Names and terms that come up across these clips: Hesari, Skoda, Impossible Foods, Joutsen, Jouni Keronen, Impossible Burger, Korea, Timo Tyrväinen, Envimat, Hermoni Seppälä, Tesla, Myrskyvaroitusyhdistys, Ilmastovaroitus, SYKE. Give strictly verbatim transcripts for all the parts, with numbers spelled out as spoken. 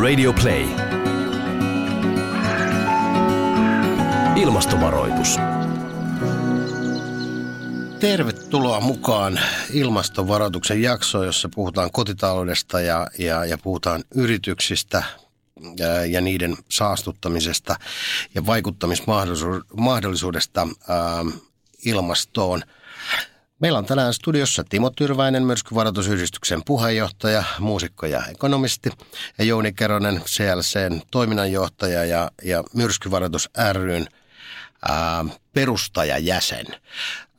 Radio Play. Ilmastovaroitus. Tervetuloa mukaan ilmastovaroituksen jaksoon, jossa puhutaan kotitaloudesta ja, ja, ja puhutaan yrityksistä ja, ja niiden saastuttamisesta ja vaikuttamismahdollisuudesta ää, ilmastoon. Meillä on tänään studiossa Timo Tyrväinen, Myrskyvaroitusyhdistyksen puheenjohtaja, muusikko ja ekonomisti, ja Jouni Keronen, C L C:n toiminnanjohtaja ja, ja Myrskyvaroitus ry:n ää, perustajajäsen.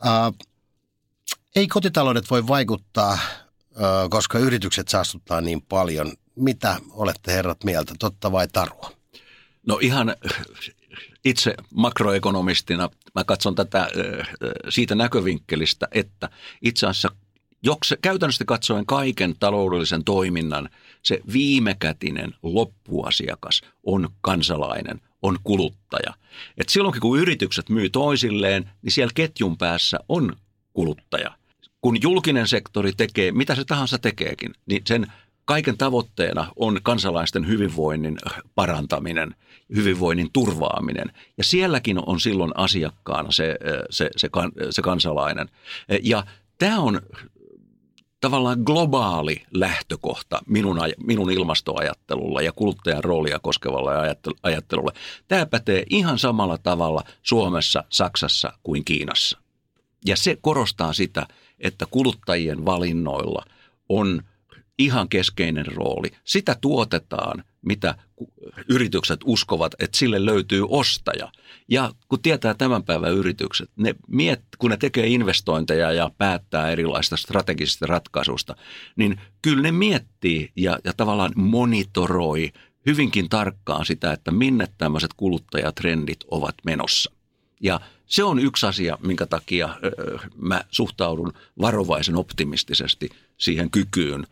Ää, ei kotitaloudet voi vaikuttaa, ää, koska yritykset saastuttaa niin paljon. Mitä olette herrat mieltä, totta vai tarua? No ihan itse makroekonomistina mä katson tätä siitä näkövinkkelistä, että itse asiassa jokse, käytännössä katsoen kaiken taloudellisen toiminnan se viimekätinen loppuasiakas on kansalainen, on kuluttaja. Et silloinkin kun yritykset myy toisilleen, niin siellä ketjun päässä on kuluttaja. Kun julkinen sektori tekee, mitä se tahansa tekeekin, niin sen kaiken tavoitteena on kansalaisten hyvinvoinnin parantaminen, hyvinvoinnin turvaaminen. Ja sielläkin on silloin asiakkaana se, se, se, kan, se kansalainen. Ja tämä on tavallaan globaali lähtökohta minun, minun ilmastoajattelulla ja kuluttajan roolia koskevalla ajattelulla. Tämä pätee ihan samalla tavalla Suomessa, Saksassa kuin Kiinassa. Ja se korostaa sitä, että kuluttajien valinnoilla on ihan keskeinen rooli. Sitä tuotetaan, mitä yritykset uskovat, että sille löytyy ostaja. Ja kun tietää tämän päivän yritykset, ne miet, kun ne tekee investointeja ja päättää erilaisista strategisista ratkaisuista, niin kyllä ne miettii ja, ja tavallaan monitoroi hyvinkin tarkkaan sitä, että minne tämmöiset kuluttajatrendit ovat menossa. Ja se on yksi asia, minkä takia mä suhtaudun varovaisen optimistisesti siihen kykyyn,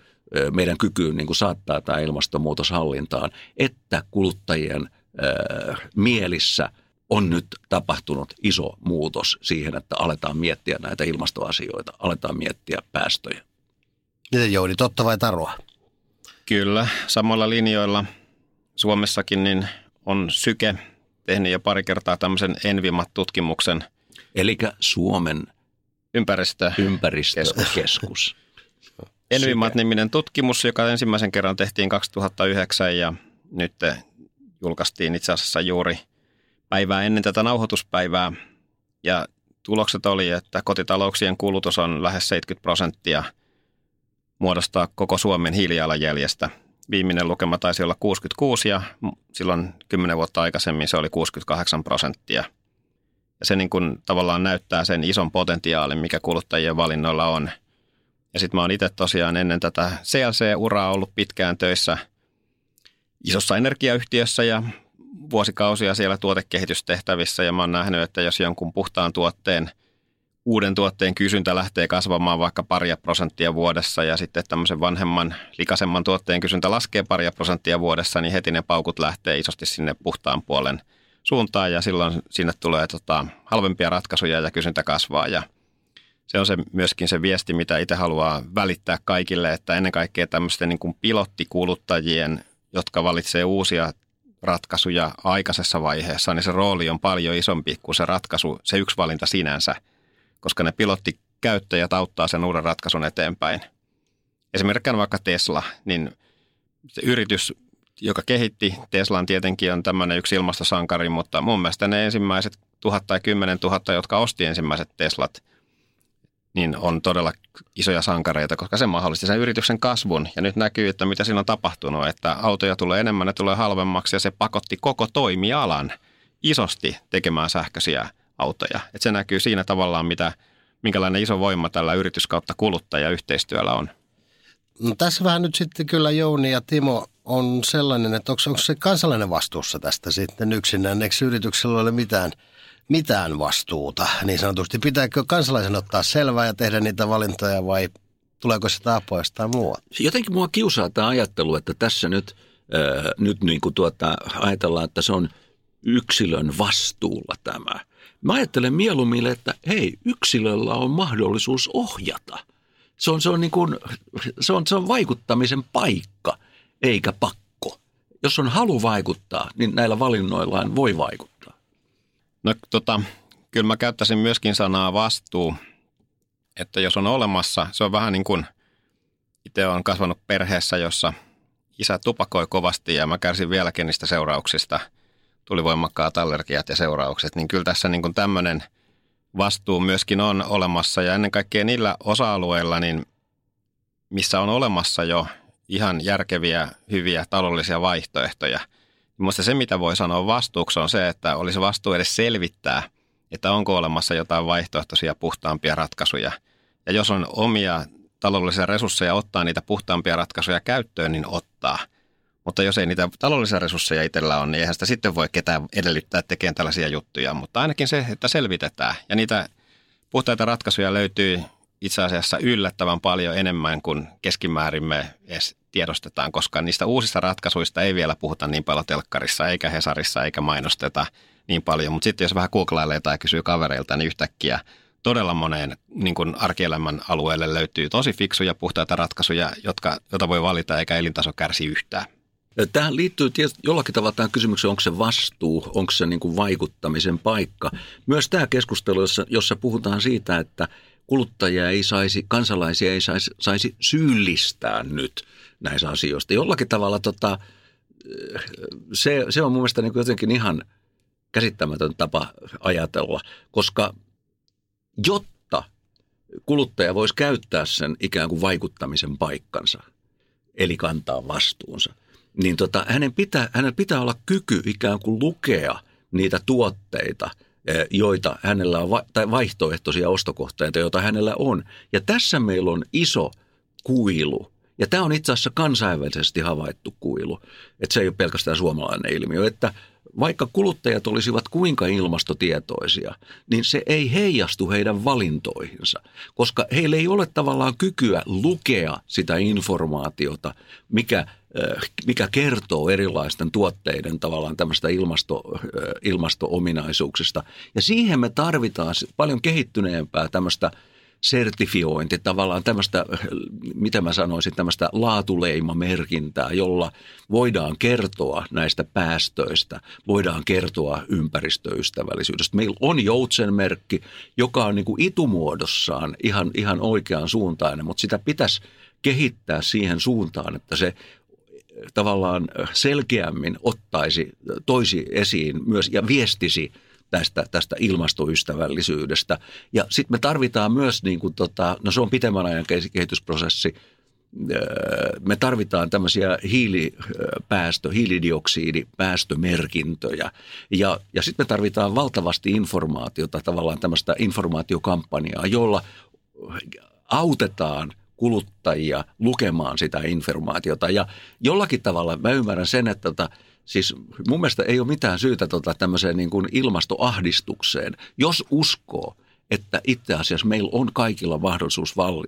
meidän kykyyn niin kuin saattaa tämä ilmastonmuutos hallintaan, että kuluttajien ää, mielissä on nyt tapahtunut iso muutos siihen, että aletaan miettiä näitä ilmastoasioita, aletaan miettiä päästöjä. Miten Jouni, totta vai tarua? Kyllä, samalla linjoilla Suomessakin niin on SYKE tehnyt jo pari kertaa tämmöisen Envimat-tutkimuksen. Eli Suomen ympäristö- ympäristökeskus. Envimat-niminen tutkimus, joka ensimmäisen kerran tehtiin kaksituhattayhdeksän ja nyt julkaistiin itse asiassa juuri päivää ennen tätä nauhoituspäivää. Ja tulokset oli, että kotitalouksien kulutus on lähes seitsemänkymmentä prosenttia muodostaa koko Suomen hiilijalanjäljestä. Viimeinen lukema taisi olla kuusikymmentäkuusi ja silloin kymmenen vuotta aikaisemmin se oli kuusikymmentäkahdeksan prosenttia. Ja se niin kuin tavallaan näyttää sen ison potentiaalin, mikä kuluttajien valinnoilla on. Ja sitten mä oon itse tosiaan ennen tätä C L C-uraa ollut pitkään töissä isossa energiayhtiössä ja vuosikausia siellä tuotekehitystehtävissä. Ja mä oon nähnyt, että jos jonkun puhtaan tuotteen, uuden tuotteen kysyntä lähtee kasvamaan vaikka paria prosenttia vuodessa ja sitten tämmöisen vanhemman, likaisemman tuotteen kysyntä laskee paria prosenttia vuodessa, niin heti ne paukut lähtee isosti sinne puhtaan puolen suuntaan ja silloin sinne tulee tota, halvempia ratkaisuja ja kysyntä kasvaa ja se on se, myöskin se viesti, mitä itse haluaa välittää kaikille, että ennen kaikkea tämmöisten niin kuin pilottikuluttajien, jotka valitsee uusia ratkaisuja aikaisessa vaiheessa, niin se rooli on paljon isompi kuin se ratkaisu, se yksi valinta sinänsä, koska ne pilottikäyttäjät auttaa sen uuden ratkaisun eteenpäin. Esimerkiksi vaikka Tesla, niin se yritys, joka kehitti Teslan, tietenkin on tämmöinen yksi ilmastosankari, mutta mun mielestä ne ensimmäiset tuhat tai kymmenen tuhatta, jotka osti ensimmäiset Teslat, niin on todella isoja sankareita, koska se mahdollisti sen yrityksen kasvun. Ja nyt näkyy, että mitä siinä on tapahtunut, että autoja tulee enemmän, ne tulee halvemmaksi ja se pakotti koko toimialan isosti tekemään sähköisiä autoja. Et se näkyy siinä tavallaan, mitä, minkälainen iso voima tällä yrityskautta kuluttajayhteistyöllä on. No tässä vähän nyt sitten kyllä Jouni ja Timo on sellainen, että onko, onko se kansalainen vastuussa tästä sitten yksinään, eikö yrityksellä ole mitään? Mitään vastuuta, niin sanotusti. Pitääkö kansalaisen ottaa selvää ja tehdä niitä valintoja vai tuleeko sitä apua jostain muualta? Jotenkin mua kiusaa tämä ajattelu, että tässä nyt, äh, nyt niin kuin tuota, ajatellaan, että se on yksilön vastuulla tämä. Mä ajattelen mieluummin, että hei, yksilöllä on mahdollisuus ohjata. Se on, se on, niin kuin, se on, se on vaikuttamisen paikka eikä pakko. jos on halu vaikuttaa, niin näillä valinnoillaan voi vaikuttaa. No tota, kyllä mä käyttäisin myöskin sanaa vastuu, että jos on olemassa, se on vähän niin kuin itse olen kasvanut perheessä, jossa isä tupakoi kovasti ja mä kärsin vieläkin niistä seurauksista. Tuli voimakkaat allergiat ja seuraukset, niin kyllä tässä niin kuin tämmöinen vastuu myöskin on olemassa ja ennen kaikkea niillä osa-alueilla, niin missä on olemassa jo ihan järkeviä, hyviä taloudellisia vaihtoehtoja. Minusta se, mitä voi sanoa vastuuksi, on se, että olisi vastuu edes selvittää, että onko olemassa jotain vaihtoehtoisia puhtaampia ratkaisuja. Ja jos on omia taloudellisia resursseja ottaa niitä puhtaampia ratkaisuja käyttöön, niin ottaa. Mutta jos ei niitä taloudellisia resursseja itsellä ole, niin eihän sitä sitten voi ketään edellyttää tekemään tällaisia juttuja. Mutta ainakin se, että selvitetään. Ja niitä puhtaita ratkaisuja löytyy itse asiassa yllättävän paljon enemmän kuin keskimäärin me edes tiedostetaan, koska niistä uusista ratkaisuista ei vielä puhuta niin paljon telkkarissa, eikä Hesarissa, eikä mainosteta niin paljon. Mutta sitten jos vähän googlailee tai kysyy kavereilta, niin yhtäkkiä todella moneen niin kuin arkielämän alueelle löytyy tosi fiksuja puhtaita ratkaisuja, jotka, joita voi valita eikä elintaso kärsi yhtään. Tähän liittyy tietysti jollakin tavalla tähän kysymykseen, onko se vastuu, onko se niin kuin vaikuttamisen paikka. Myös tämä keskustelu, jossa, jossa puhutaan siitä, että kuluttajia ei saisi, kansalaisia ei saisi, saisi syyllistää nyt näissä asioissa. Jollakin tavalla tota, se, se on mun mielestä niin kuin jotenkin ihan käsittämätön tapa ajatella, koska jotta kuluttaja voisi käyttää sen ikään kuin vaikuttamisen paikkansa, eli kantaa vastuunsa, niin tota, hänen pitää, hänellä pitää olla kyky ikään kuin lukea niitä tuotteita, joita hänellä on, tai vaihtoehtoisia ostokohteita, joita hänellä on. Ja tässä meillä on iso kuilu. Ja tämä on itse asiassa kansainvälisesti havaittu kuilu. Että se ei ole pelkästään suomalainen ilmiö. Että vaikka kuluttajat olisivat kuinka ilmastotietoisia, niin se ei heijastu heidän valintoihinsa, koska heillä ei ole tavallaan kykyä lukea sitä informaatiota, mikä, mikä kertoo erilaisten tuotteiden tavallaan tämmöistä ilmasto, ilmasto-ominaisuuksista. Ja siihen me tarvitaan paljon kehittyneempää tämmöistä sertifiointi, tavallaan tämmöistä, mitä mä sanoisin, tämmöistä laatuleimamerkintää, jolla voidaan kertoa näistä päästöistä, voidaan kertoa ympäristöystävällisyydestä. Meillä on Joutsen merkki, joka on niin kuin itumuodossaan ihan, ihan oikean suuntainen, mutta sitä pitäisi kehittää siihen suuntaan, että se tavallaan selkeämmin ottaisi, toisi esiin myös ja viestisi Tästä, tästä ilmastoystävällisyydestä. Ja sitten me tarvitaan myös, niin kuin tota, no se on pitemmän ajan kehitysprosessi, me tarvitaan tämmöisiä hiilipäästö, hiilidioksidipäästömerkintöjä. Ja, ja sitten me tarvitaan valtavasti informaatiota, tavallaan tämmöistä informaatiokampanjaa, jolla autetaan kuluttajia lukemaan sitä informaatiota. Ja jollakin tavalla mä ymmärrän sen, että tota, siis mun mielestä ei ole mitään syytä tota tämmöiseen niin kuin ilmastoahdistukseen, jos uskoo, että itse asiassa meillä on kaikilla mahdollisuus val, äh,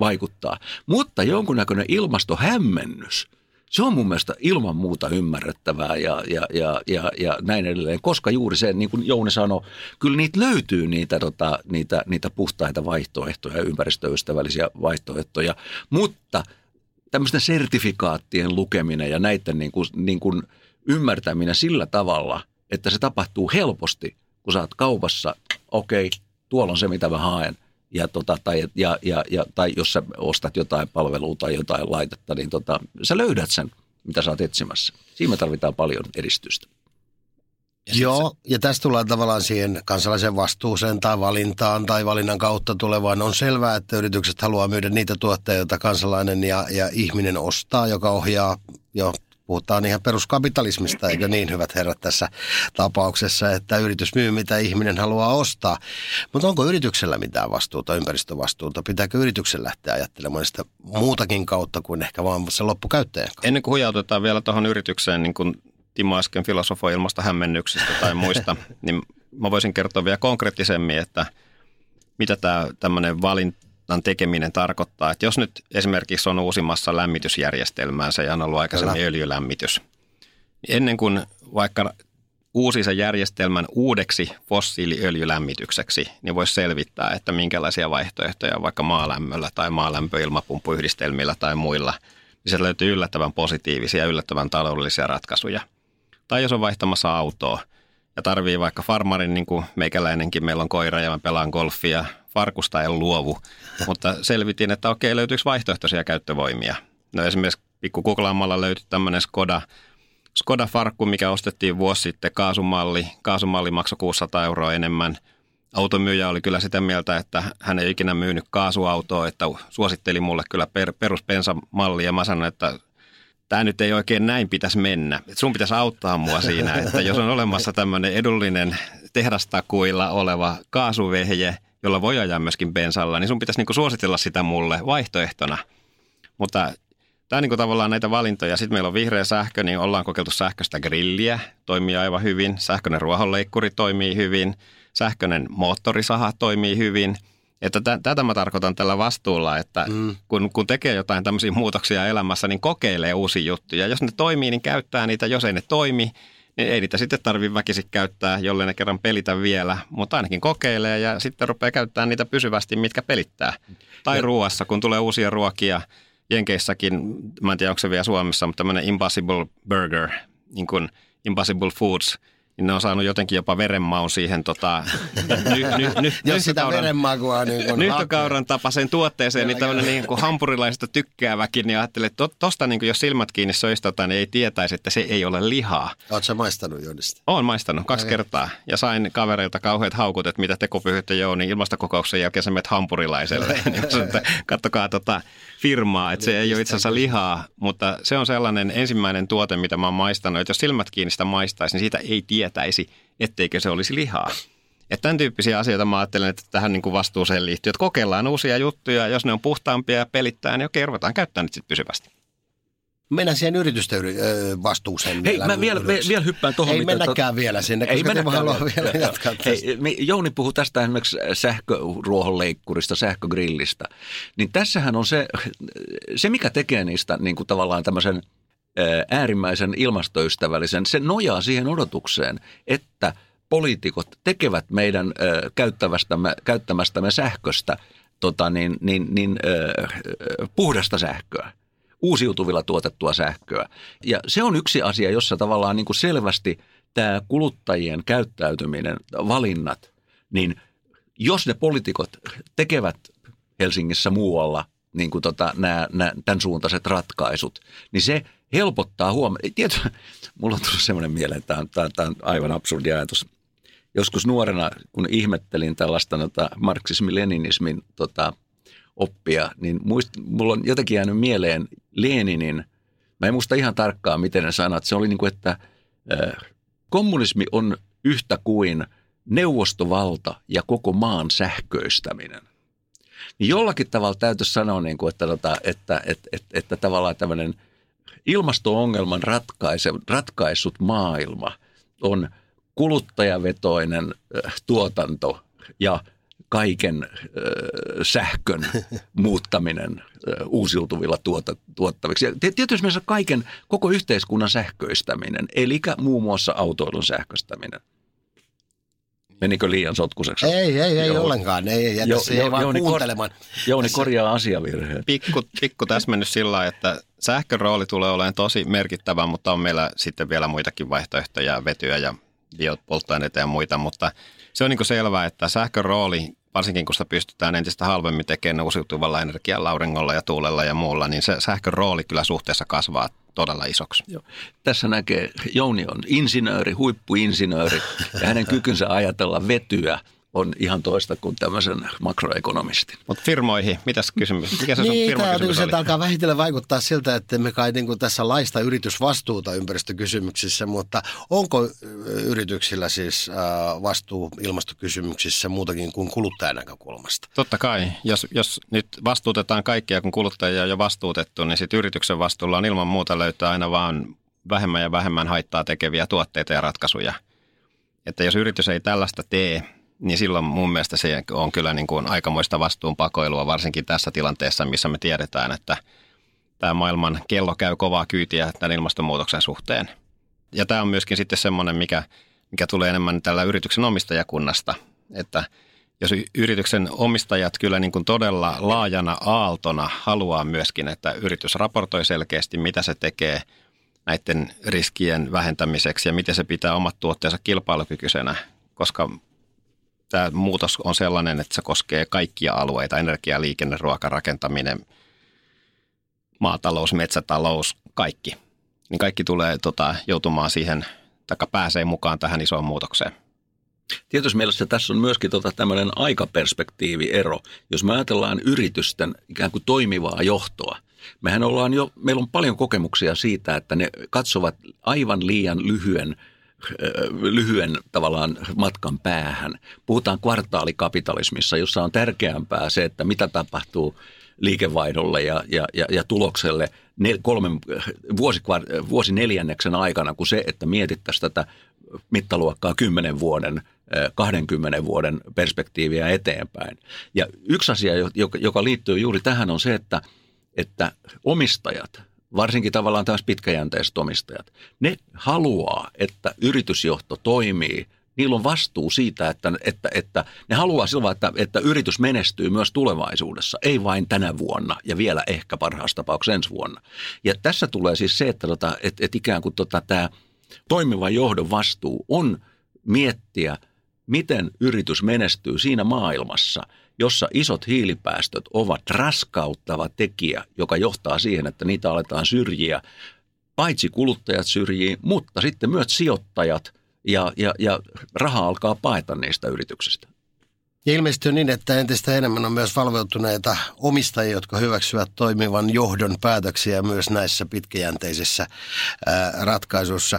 vaikuttaa. Mutta jonkunnäköinen ilmastohämmennys, se on mun mielestä ilman muuta ymmärrettävää ja, ja, ja, ja, ja näin edelleen, koska juuri se, niin kuin Jouni sanoi, kyllä niitä löytyy niitä, tota, niitä, niitä puhtaita vaihtoehtoja ja ympäristöystävällisiä vaihtoehtoja, mutta tämmöisten sertifikaattien lukeminen ja näiden niin kuin, niin kuin ymmärtäminen sillä tavalla, että se tapahtuu helposti, kun sä oot kaupassa, okei, okay, tuolla on se, mitä mä haen. Ja tota, tai, ja, ja, ja, tai jos sä ostat jotain palvelua tai jotain laitetta, niin tota, sä löydät sen, mitä sä oot etsimässä. Siinä me tarvitaan paljon edistystä. Ja Joo, se... ja tässä tullaan tavallaan siihen kansalaisen vastuuseen tai valintaan tai valinnan kautta tulevaan. On selvää, että yritykset haluaa myydä niitä tuotteita, joita kansalainen ja, ja ihminen ostaa, joka ohjaa jo. Puhutaan ihan peruskapitalismista, eikö niin, hyvät herrat, tässä tapauksessa, että yritys myy, mitä ihminen haluaa ostaa. Mutta onko yrityksellä mitään vastuuta, ympäristövastuuta? Pitääkö yrityksen lähteä ajattelemaan sitä muutakin kautta kuin ehkä vaan se loppukäyttäjän kautta? Ennen kuin hujautetaan vielä tuohon yritykseen, niin kun Timo äsken filosofoi ilmasta hämmennyksistä tai muista, niin mä voisin kertoa vielä konkreettisemmin, että mitä tämä tämmöinen valinnan tekeminen tarkoittaa. Että jos nyt esimerkiksi on uusimassa lämmitysjärjestelmäänsä ja on ollut aikaisemmin öljylämmitys, niin ennen kuin vaikka uusi se järjestelmän uudeksi fossiiliöljylämmitykseksi, niin voisi selvittää, että minkälaisia vaihtoehtoja on vaikka maalämmöllä tai maalämpöilmapumpuyhdistelmillä tai muilla. niin sieltä löytyy yllättävän positiivisia, yllättävän taloudellisia ratkaisuja. Tai jos on vaihtamassa autoa ja tarvii vaikka farmarin, niin kuin meikäläinenkin, meillä on koira ja mä pelaan golfia, farkusta en luovu, mutta selvitin, että okei, löytyykö vaihtoehtoisia käyttövoimia. No esimerkiksi pikku googlaamalla löytyi tämmöinen Skoda, Skoda-farkku, mikä ostettiin vuosi sitten, kaasumalli. Kaasumalli maksoi kuusisataa euroa enemmän. Automyyjä oli kyllä sitä mieltä, että hän ei ikinä myynyt kaasuautoa, että suositteli mulle kyllä per, peruspensamalli. Ja mä sanoin, että tämä nyt ei oikein näin pitäisi mennä. Et sun pitäisi auttaa mua siinä, että jos on olemassa tämmöinen edullinen tehdastakuilla oleva kaasuvehje, jolla voi ajaa myöskin bensalla, niin sun pitäisi niinku suositella sitä mulle vaihtoehtona. Mutta tämä on niin kuin tavallaan näitä valintoja. Sitten meillä on vihreä sähkö, niin ollaan kokeiltu sähköistä grilliä, toimii aivan hyvin. Sähköinen ruohonleikkuri toimii hyvin. Sähköinen moottorisaha toimii hyvin. Että t- tätä mä tarkoitan tällä vastuulla, että mm. kun, kun tekee jotain tämmöisiä muutoksia elämässä, niin kokeilee uusia juttuja. Jos ne toimii, niin käyttää niitä. Jos ei ne toimi, niin ei niitä sitten tarvitse väkisin käyttää, jollei ne kerran pelitä vielä. Mutta ainakin kokeilee ja sitten rupeaa käyttämään niitä pysyvästi, mitkä pelittää. Tai ja ruoassa, kun tulee uusia ruokia. Jenkeissäkin, mä en tiedä onko se vielä Suomessa, mutta tämmöinen Impossible Burger, niin kuin Impossible Foods, niin ne on saanut jotenkin jopa verenmaun siihen tota, ny, ny, ny, jos sitä verenmakua niin nyhtökauran tapaiseen tuotteeseen, niin tämmöinen niin kuin hampurilaisista tykkääväkin, niin ajattelee, että to, tosta niin kuin jos silmät kiinni söisi tota, niin ei tietäisi, että se ei ole lihaa. Oletko sä maistanut Jounista? Oon maistanut kaksi okay. kertaa ja sain kavereilta kauheat haukut, että mitä te kopyhytte Jouni, ilmastokokouksen jälkeen sä menet hampurilaiselle. Kattokaa tota firmaa, että se ei ole itse asiassa lihaa, mutta se on sellainen ensimmäinen tuote, mitä mä oon maistanut, että jos silmät kiinni sitä maistaisi, niin siitä ei tietäisi, etteikö se olisi lihaa. Että tämän tyyppisiä asioita mä ajattelen, että tähän niin kuin vastuuseen liittyy, että kokeillaan uusia juttuja, jos ne on puhtaampia ja pelittää, niin okei, ruvetaan käyttää niitä sitten pysyvästi. Mennään siihen yritysten vastuuseen. Hei, mä vielä, vielä hyppään tuohon. Ei mennäkään to... vielä sinne, koska Timo haluaa vielä jatkaa tästä. Hei, Jouni puhui tästä esimerkiksi sähköruohonleikkurista, sähkögrillistä. Niin tässähän on se, se mikä tekee niistä niin kuin tavallaan tämmöisen äärimmäisen ilmastoystävällisen, se nojaa siihen odotukseen, että poliitikot tekevät meidän käyttämästämme, käyttämästämme sähköstä tota niin, niin, niin, puhdasta sähköä, uusiutuvilla tuotettua sähköä. Ja se on yksi asia, jossa tavallaan niin kuin selvästi tämä kuluttajien käyttäytyminen, valinnat, niin jos ne poliitikot tekevät Helsingissä muualla niin kuin tota, nämä, nämä, tämän suuntaiset ratkaisut, niin se helpottaa huomioon. Tietysti, mulla on tullut semmoinen mieleen, että tämä on, tämä, on, tämä on aivan absurdi ajatus. Joskus nuorena, kun ihmettelin tällaista noita marksismi-leninismin tota, oppia, niin muist, mulla on jotenkin jäänyt mieleen Leninin. Mä en muista ihan tarkkaan, miten ne sanat. Se oli niin kuin, että äh, kommunismi on yhtä kuin neuvostovalta ja koko maan sähköistäminen. Niin jollakin tavalla täytyisi sanoa, niin kuin, että, että, että, että, että, että tavallaan tämmöinen ilmasto-ongelman ratkaisut maailma on kuluttajavetoinen tuotanto ja kaiken äh, sähkön muuttaminen äh, uusiutuvilla tuota, tuottaviksi. Ja tietysti myös kaiken, koko yhteiskunnan sähköistäminen, eli muun muassa autoilun sähköistäminen. Menikö liian sotkuseksi? Ei, ei, ei Jouni. ollenkaan. Ei, ei, jätä jo, siihen jo, vaan Jouni kuuntelemaan. Kor- Jouni korjaa asiavirheet. Pikku, pikku täsmennyt sillä lailla, että sähkön rooli tulee olemaan tosi merkittävä, mutta on meillä sitten vielä muitakin vaihtoehtoja, vetyä ja biopolttoaineita ja muita. Mutta se on niin kuin selvää, että sähkön rooli, varsinkin kun sitä pystytään entistä halvemmin tekemään uusiutuvalla energialla, lauringolla ja tuulella ja muulla, niin se sähkön rooli kyllä suhteessa kasvaa todella isoksi. Joo. Tässä näkee, Jouni on insinööri, huippuinsinööri, ja hänen kykynsä ajatella vetyä on ihan toista kuin tämmöisen makroekonomistin. Mutta firmoihin, mitäs kysymys? Mikä se sun niin, firmakysymys oli? Niin, alkaa vähitellen vaikuttaa siltä, että me kai niin kuin tässä laista yritysvastuuta ympäristökysymyksissä, mutta onko yrityksillä siis vastuu ilmastokysymyksissä muutakin kuin kuluttajan näkökulmasta? Totta kai. Jos, jos nyt vastuutetaan kaikkia, kun kuluttajia on jo vastuutettu, niin sitten yrityksen vastuulla on ilman muuta löytää aina vaan vähemmän ja vähemmän haittaa tekeviä tuotteita ja ratkaisuja. Että jos yritys ei tällaista tee, niin silloin mun mielestä se on kyllä niin kuin aikamoista vastuunpakoilua, varsinkin tässä tilanteessa, missä me tiedetään, että tämä maailman kello käy kovaa kyytiä tämän ilmastonmuutoksen suhteen. Ja tämä on myöskin sitten semmoinen, mikä, mikä tulee enemmän tällä yrityksen omistajakunnasta, että jos yrityksen omistajat kyllä niin kuin todella laajana aaltona haluaa myöskin, että yritys raportoi selkeästi, mitä se tekee näiden riskien vähentämiseksi ja miten se pitää omat tuotteensa kilpailukykyisenä, koska tämä muutos on sellainen, että se koskee kaikkia alueita, energia, liikenne, ruoka, rakentaminen, maatalous, metsätalous, kaikki. Niin kaikki tulee tota, joutumaan siihen, taikka pääsee mukaan tähän isoon muutokseen. Tietysti mielessä tässä on myöskin tota tämmöinen aikaperspektiiviero. Jos me ajatellaan yritysten ikään kuin toimivaa johtoa, mehän ollaan jo, meillä on paljon kokemuksia siitä, että ne katsovat aivan liian lyhyen, lyhyen tavallaan matkan päähän. Puhutaan kvartaalikapitalismissa, jossa on tärkeämpää se, että mitä tapahtuu liikevaihdolle ja, ja, ja, ja tulokselle nel, kolmen, vuosi, vuosi neljänneksen aikana kuin se, että mietittäisiin tätä mittaluokkaa kymmenen vuoden, kaksikymmentä vuoden perspektiiviä eteenpäin. Ja yksi asia, joka liittyy juuri tähän, on se, että, että omistajat, varsinkin tavallaan taas pitkäjänteiset omistajat, ne haluaa, että yritysjohto toimii. Niillä on vastuu siitä, että, että, että ne haluaa silloin, että, että yritys menestyy myös tulevaisuudessa, ei vain tänä vuonna ja vielä ehkä parhaassa tapauksessa ensi vuonna. Ja tässä tulee siis se, että, tota, että, että ikään kuin tota, tämä toimivan johdon vastuu on miettiä, miten yritys menestyy siinä maailmassa, jossa isot hiilipäästöt ovat raskauttava tekijä, joka johtaa siihen, että niitä aletaan syrjiä. Paitsi kuluttajat syrjii, mutta sitten myös sijoittajat ja, ja, ja raha alkaa paeta niistä yrityksistä. Ja ilmeisesti on niin, että entistä enemmän on myös valveutuneita omistajia, jotka hyväksyvät toimivan johdon päätöksiä myös näissä pitkäjänteisissä ratkaisuissa.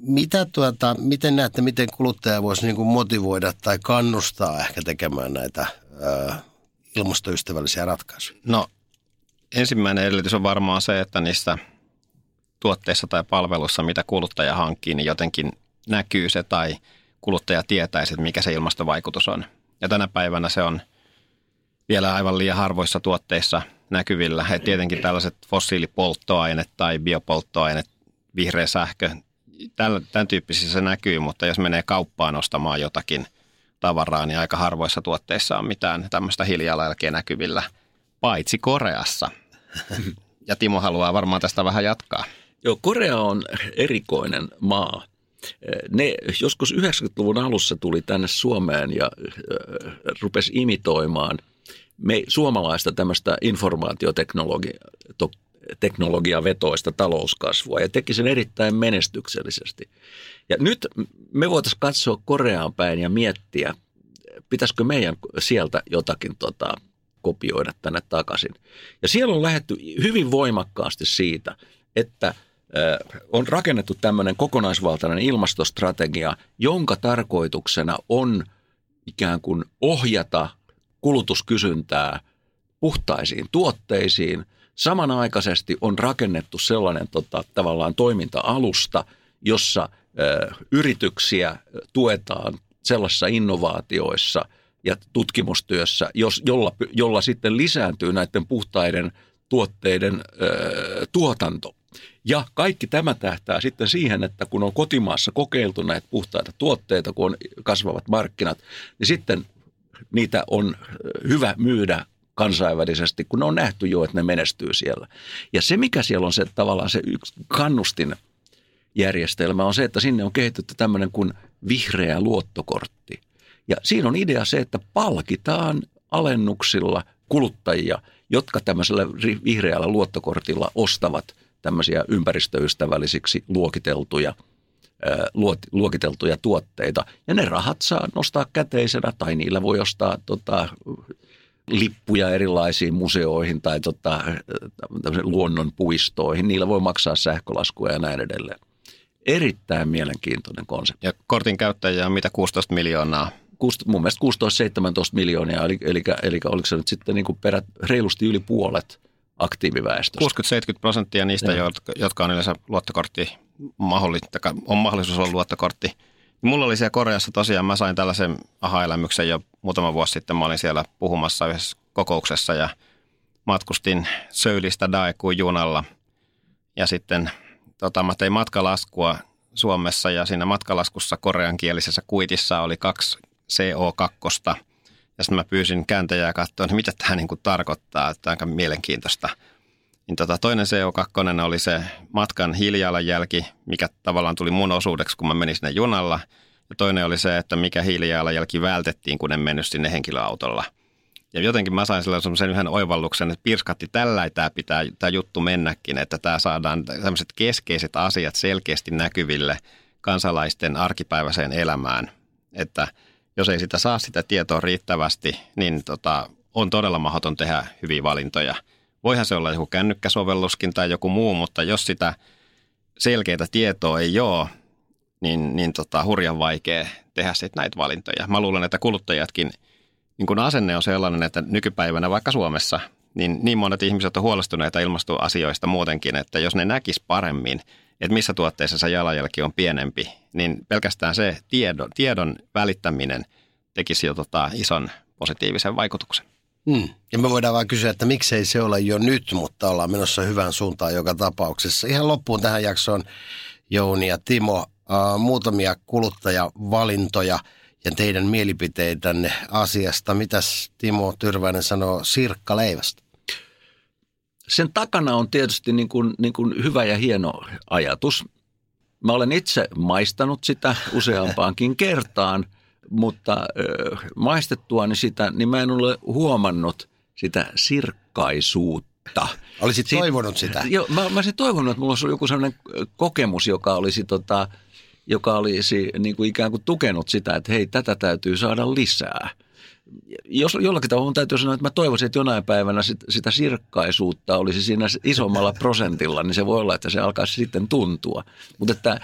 Mitä tuota, miten näette, miten kuluttaja voisi niin kuin motivoida tai kannustaa ehkä tekemään näitä ää, ilmastoystävällisiä ratkaisuja? No ensimmäinen edellytys on varmaan se, että niissä tuotteissa tai palveluissa, mitä kuluttaja hankkii, niin jotenkin näkyy se tai kuluttaja tietäisi, että mikä se ilmastovaikutus on. Ja tänä päivänä se on vielä aivan liian harvoissa tuotteissa näkyvillä. Et tietenkin tällaiset fossiilipolttoaineet tai biopolttoaineet, vihreä sähkö, tämän tyyppisissä se näkyy, mutta jos menee kauppaan ostamaan jotakin tavaraa, niin aika harvoissa tuotteissa on mitään tämmöistä hiilijalanjälkeä näkyvillä, paitsi Koreassa. Ja Timo haluaa varmaan tästä vähän jatkaa. Joo, Korea on erikoinen maa. Ne, joskus yhdeksänkymmentäluvun alussa tuli tänne Suomeen ja äh, rupesi imitoimaan me, suomalaista tämmöistä informaatioteknologiavetoista talouskasvua ja teki sen erittäin menestyksellisesti. Ja nyt me voitaisiin katsoa Koreaan päin ja miettiä, pitäisikö meidän sieltä jotakin tota, kopioida tänne takaisin. Ja siellä on lähdetty hyvin voimakkaasti siitä, että on rakennettu tämmöinen kokonaisvaltainen ilmastostrategia, jonka tarkoituksena on ikään kuin ohjata kulutuskysyntää puhtaisiin tuotteisiin. Samanaikaisesti on rakennettu sellainen tota, tavallaan toiminta-alusta, jossa ö, yrityksiä tuetaan sellaisissa innovaatioissa ja tutkimustyössä, jos, jolla, jolla sitten lisääntyy näiden puhtaiden tuotteiden ö, tuotanto. Ja kaikki tämä tähtää sitten siihen, että kun on kotimaassa kokeiltu näitä puhtaita tuotteita, kun on kasvavat markkinat, niin sitten niitä on hyvä myydä kansainvälisesti, kun on nähty jo, että ne menestyy siellä. Ja se, mikä siellä on se tavallaan se yksi kannustinjärjestelmä, on se, että sinne on kehitetty tämmöinen kuin vihreä luottokortti. Ja siinä on idea se, että palkitaan alennuksilla kuluttajia, jotka tämmöisellä vihreällä luottokortilla ostavat tämmöisiä ympäristöystävällisiksi luokiteltuja, luot, luokiteltuja tuotteita. Ja ne rahat saa nostaa käteisenä tai niillä voi ostaa tota, lippuja erilaisiin museoihin tai tota, luonnonpuistoihin. Niillä voi maksaa sähkölaskuja ja näin edelleen. Erittäin mielenkiintoinen konsepti. Ja kortin käyttäjiä on mitä kuusitoista miljoonaa? Mun mielestä kuusitoista seitsemäntoista miljoonaa, eli, eli, eli oliko se nyt sitten niin kuin perät, reilusti yli puolet aktiiviväestöstä. kuusikymmentä seitsemänkymmentä prosenttia niistä, ja. jotka on yleensä luottokortti, on mahdollisuus olla luottokortti. Mulla oli siellä Koreassa tosiaan, mä sain tällaisen aha-elämyksen jo muutama vuosi sitten. Mä olin siellä puhumassa yhdessä kokouksessa ja matkustin Söylistä Daekuun junalla. Ja sitten tota, mä tein matkalaskua Suomessa ja siinä matkalaskussa koreankielisessä kuitissa oli kaksi C O kaksi Ja sitten mä pyysin kääntäjää katsoa, että mitä tämä niinku tarkoittaa, että aika mielenkiintoista. Niin tota, toinen C O kaksi oli se matkan hiilijalanjälki, mikä tavallaan tuli mun osuudeksi, kun mä menin sinne junalla. Ja toinen oli se, että mikä hiilijalanjälki vältettiin, kun en mennyt sinne henkilöautolla. Ja jotenkin mä sain sellaisen yhden oivalluksen, että pirskatti tällä tämä pitää tämä juttu mennäkin, että tämä saadaan tämmöiset keskeiset asiat selkeästi näkyville kansalaisten arkipäiväiseen elämään. Että jos ei sitä saa sitä tietoa riittävästi, niin tota, on todella mahdoton tehdä hyviä valintoja. Voihan se olla joku kännykkäsovelluskin tai joku muu, mutta jos sitä selkeää tietoa ei ole, niin, niin tota, hurjan vaikea tehdä sitten näitä valintoja. Mä luulen, että kuluttajatkin, niin kun asenne on sellainen, että nykypäivänä vaikka Suomessa, niin niin monet ihmiset on huolestuneita ilmastoasioista muutenkin, että jos ne näkis paremmin, että missä tuotteessa se jalanjälki on pienempi, niin pelkästään se tiedon, tiedon välittäminen tekisi jo tota ison positiivisen vaikutuksen. Hmm. Ja me voidaan vaan kysyä, että miksei se ole jo nyt, mutta ollaan menossa hyvään suuntaan joka tapauksessa. Ihan loppuun tähän jaksoon, Jouni ja Timo, äh, muutamia kuluttajavalintoja ja teidän mielipiteitänne asiasta. Mitäs Timo Tyrväinen sanoo sirkkaleivästä? Sen takana on tietysti niin kuin, niin kuin hyvä ja hieno ajatus. Mä olen itse maistanut sitä useampaankin kertaan, mutta maistettuani sitä, niin mä en ole huomannut sitä sirkkaisuutta. Olisit Siit, toivonut sitä? Joo, mä, mä olisin toivonut, että mulla olisi joku sellainen kokemus, joka olisi, tota, joka olisi niin kuin ikään kuin tukenut sitä, että hei, tätä täytyy saada lisää. Jos jollakin tavalla täytyy sanoa, että mä toivoisin, että jonain päivänä sitä sirkkaisuutta olisi siinä isommalla prosentilla, niin se voi olla, että se alkaisi sitten tuntua. Mutta että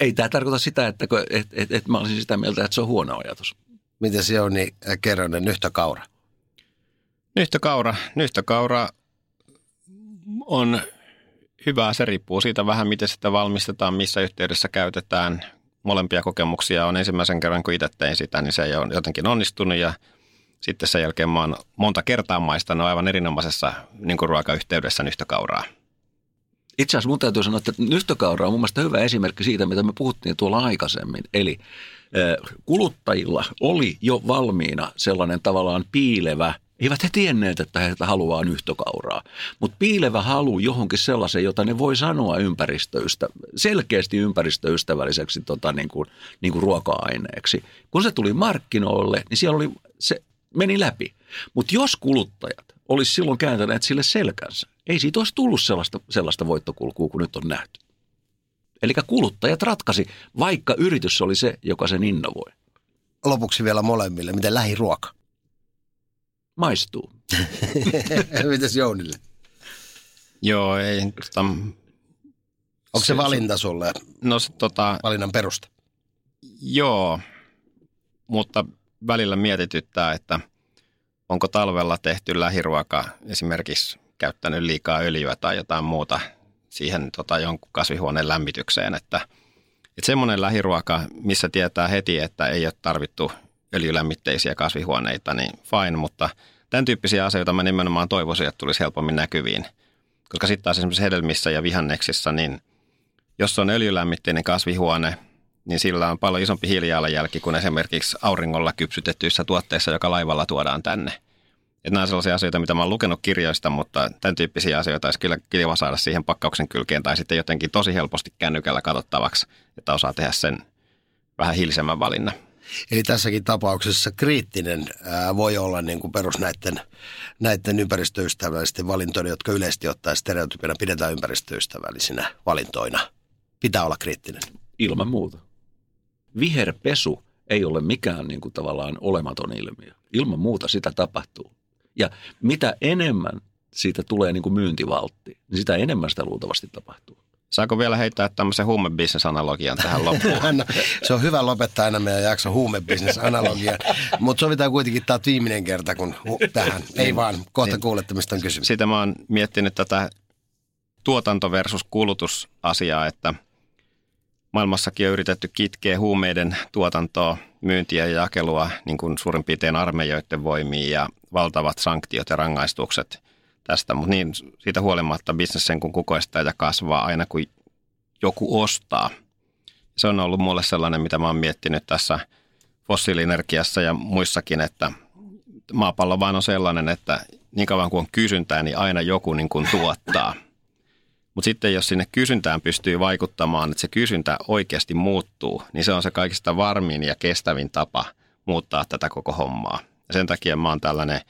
ei tämä tarkoita sitä, että et, et, et mä olisin sitä mieltä, että se on huono ajatus. Mites Jouni Keronen, nyhtökaura? Nyhtökaura. Nyhtökaura on hyvä. Se riippuu siitä vähän, miten sitä valmistetaan, missä yhteydessä käytetään. Molempia kokemuksia on ensimmäisen kerran, kun itse tein sitä, niin se ei ole jotenkin onnistunut. Ja sitten sen jälkeen mä oon monta kertaa maistanut aivan erinomaisessa niin kuin ruokayhteydessä nyhtökauraa. Itse asiassa mun täytyy sanoa, että nyhtökaura on mun mielestä hyvä esimerkki siitä, mitä me puhuttiin tuolla aikaisemmin. Eli kuluttajilla oli jo valmiina sellainen tavallaan piilevä, eivät he tienneet, että he haluaa nyhtökauraa, mutta piilevä halu johonkin sellaiseen, jota ne voi sanoa ympäristöystä, selkeästi ympäristöystävälliseksi tota, niin kuin, niin kuin ruoka-aineeksi. Kun se tuli markkinoille, niin siellä oli, se meni läpi, mutta jos kuluttajat olisi silloin kääntäneet sille selkänsä, ei siitä olisi tullut sellaista, sellaista voittokulkua kuin nyt on nähty. Eli kuluttajat ratkaisi, vaikka yritys oli se, joka sen innovoi. Lopuksi vielä molemmille, miten lähiruoka? Maistuu. Mitäs Jounille? Joo, ei. Tota, onko se, se valinta sulle? No se tota... Valinnan perusta? Joo, mutta välillä mietityttää, että onko talvella tehty lähiruoka esimerkiksi käyttänyt liikaa öljyä tai jotain muuta siihen tota, jonkun kasvihuoneen lämmitykseen. Että, että semmoinen lähiruoka, missä tietää heti, että ei ole tarvittu öljylämmitteisiä kasvihuoneita, niin fine, mutta tämän tyyppisiä asioita mä nimenomaan toivoisin, että tulisi helpommin näkyviin. Koska sitten taas esimerkiksi hedelmissä ja vihanneksissa, niin jos on öljylämmitteinen kasvihuone, niin sillä on paljon isompi hiilijalanjälki kuin esimerkiksi auringolla kypsytettyissä tuotteissa, joka laivalla tuodaan tänne. Et nämä on sellaisia asioita, mitä mä oon lukenut kirjoista, mutta tämän tyyppisiä asioita olisi kyllä kiva saada siihen pakkauksen kylkeen tai sitten jotenkin tosi helposti kännykällä katsottavaksi, että osaa tehdä sen vähän hiilisemmän valinnan. Eli tässäkin tapauksessa kriittinen ää, voi olla niin kuin perus näiden, näiden ympäristöystävällisten valintojen, jotka yleisesti ottaen stereotypina pidetään ympäristöystävällisinä valintoina. Pitää olla kriittinen. Ilman muuta. Viherpesu ei ole mikään niin kuin tavallaan olematon ilmiö. Ilman muuta sitä tapahtuu. Ja mitä enemmän siitä tulee niin kuin myyntivaltti, niin sitä enemmän sitä luultavasti tapahtuu. Saanko vielä heittää tämmöisen huumebisnesanalogian tähän loppuun? No, se on hyvä lopettaa aina meidän jakso huumebisnesanalogian, mutta sovitaan kuitenkin, tämä on viimeinen kerta, kun hu- tähän. Ei vaan, kohta kuulette, mistä on kysymys. Sitä mä oon miettinyt tätä tuotanto versus kulutusasiaa, että maailmassakin on yritetty kitkeä huumeiden tuotantoa, myyntiä ja jakelua niin kuin suurin piirtein armeijoiden voimiin ja valtavat sanktiot ja rangaistukset tästä, mutta niin siitä huolimatta bisnes sen kun kukoistaa ja kasvaa aina kun joku ostaa. Se on ollut mulle sellainen, mitä mä oon miettinyt tässä fossiilienergiassa ja muissakin, että maapallo vaan on sellainen, että niin kauan kuin on kysyntää, niin aina joku niin kuin tuottaa. Mutta sitten jos sinne kysyntään pystyy vaikuttamaan, että se kysyntä oikeasti muuttuu, niin se on se kaikista varmin ja kestävin tapa muuttaa tätä koko hommaa. Ja sen takia mä oon tällainen,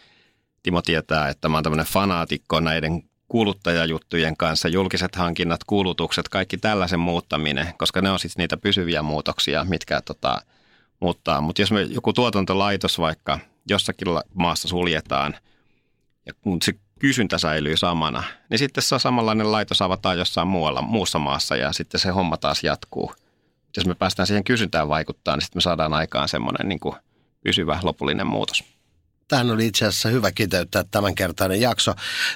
Timo tietää, että mä oon tämmöinen fanaatikko näiden kuluttajajuttujen kanssa, julkiset hankinnat, kulutukset, kaikki tällaisen muuttaminen, koska ne on sitten niitä pysyviä muutoksia, mitkä tota, muuttaa. Mutta jos me joku tuotantolaitos vaikka jossakin maassa suljetaan ja se kysyntä säilyy samana, niin sitten se samanlainen laitos avataan jossain muualla, muussa maassa ja sitten se homma taas jatkuu. Jos me päästään siihen kysyntään vaikuttaa, niin sitten me saadaan aikaan semmoinen niin kuin pysyvä lopullinen muutos. Tähän oli itse asiassa hyvä kiteyttää tämänkertainen jakso.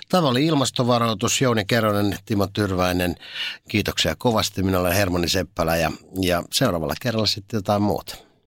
Tämä oli Ilmastovaroitus. Jouni Keronen, Timo Tyrväinen. Kiitoksia kovasti. Minä olen Hermoni Seppälä ja, ja seuraavalla kerralla sitten jotain muuta.